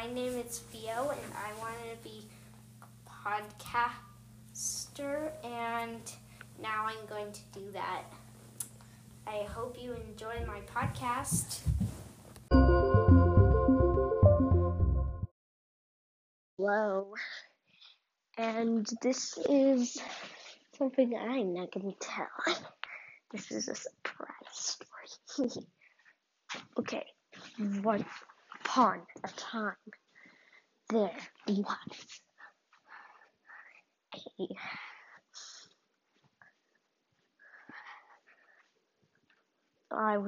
My name is Theo, and I want to be a podcaster, and now I'm going to do that. I hope you enjoy my podcast. Hello, and this is something I'm not going to tell. This is a surprise story. Okay, what? Upon a time, there was I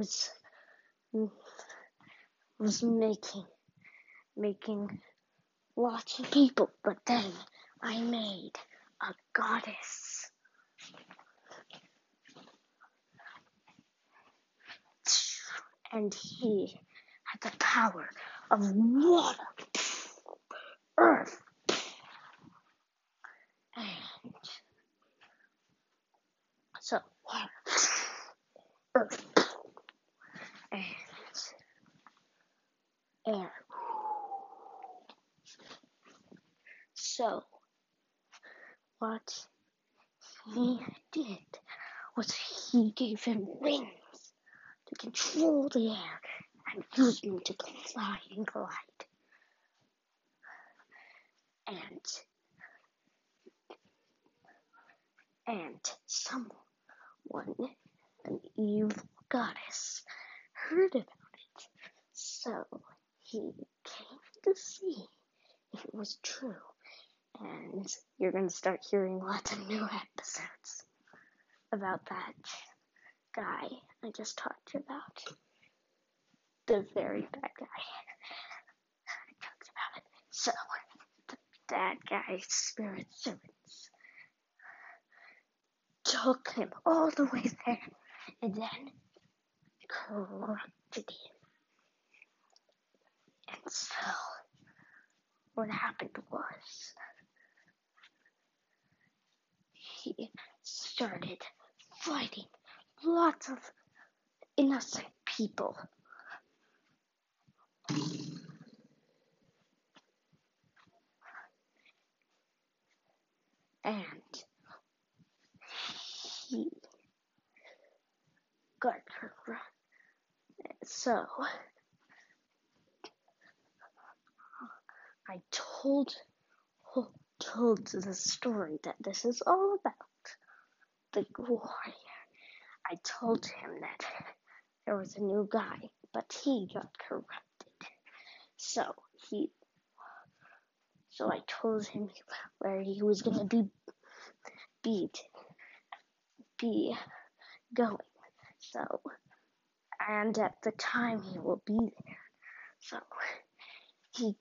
was making lots of people, but then I made a goddess. And he had the power of water, earth, and so water, earth, and air. So what he did was he gave him wings to control the air and use them to fly and glide. And someone, an evil goddess, heard about it. So he came to see if it was true. And you're going to start hearing lots of new episodes about that guy I just talked about. The very bad guy. I talked about it. So, the bad guy's spirit servants took him all the way there and then corrupted him. And so, what happened was he started fighting lots of innocent people. And he got corrupted. So I told the story that this is all about the warrior. I told him that there was a new guy, but he got corrupted. So I told him where he was gonna be going. So, and at the time he will be there. So he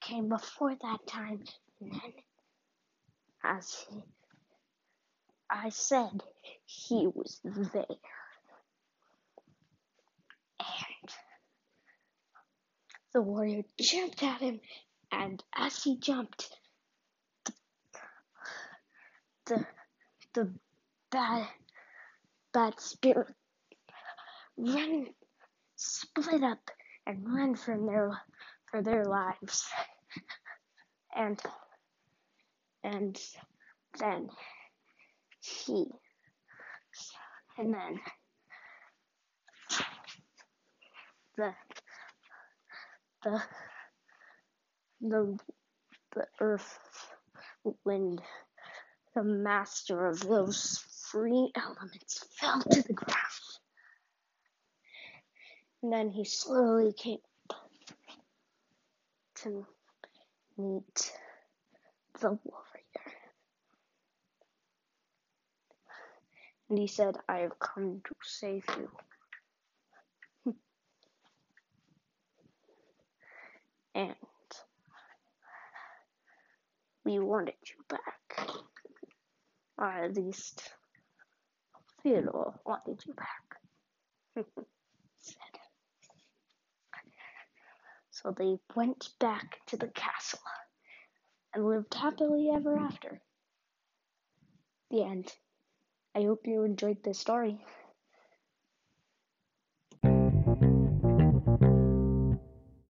came before that time, and then, as I said, he was there. The warrior jumped at him, and as he jumped, the bad spirit ran, split up, and ran for their lives. And then the earth, wind, the master of those three elements, fell to the ground. And then he slowly came to meet the warrior. And he said, "I have come to save you." And we wanted you back. Or at least Theodore wanted you back. So they went back to the castle and lived happily ever after. The end. I hope you enjoyed this story.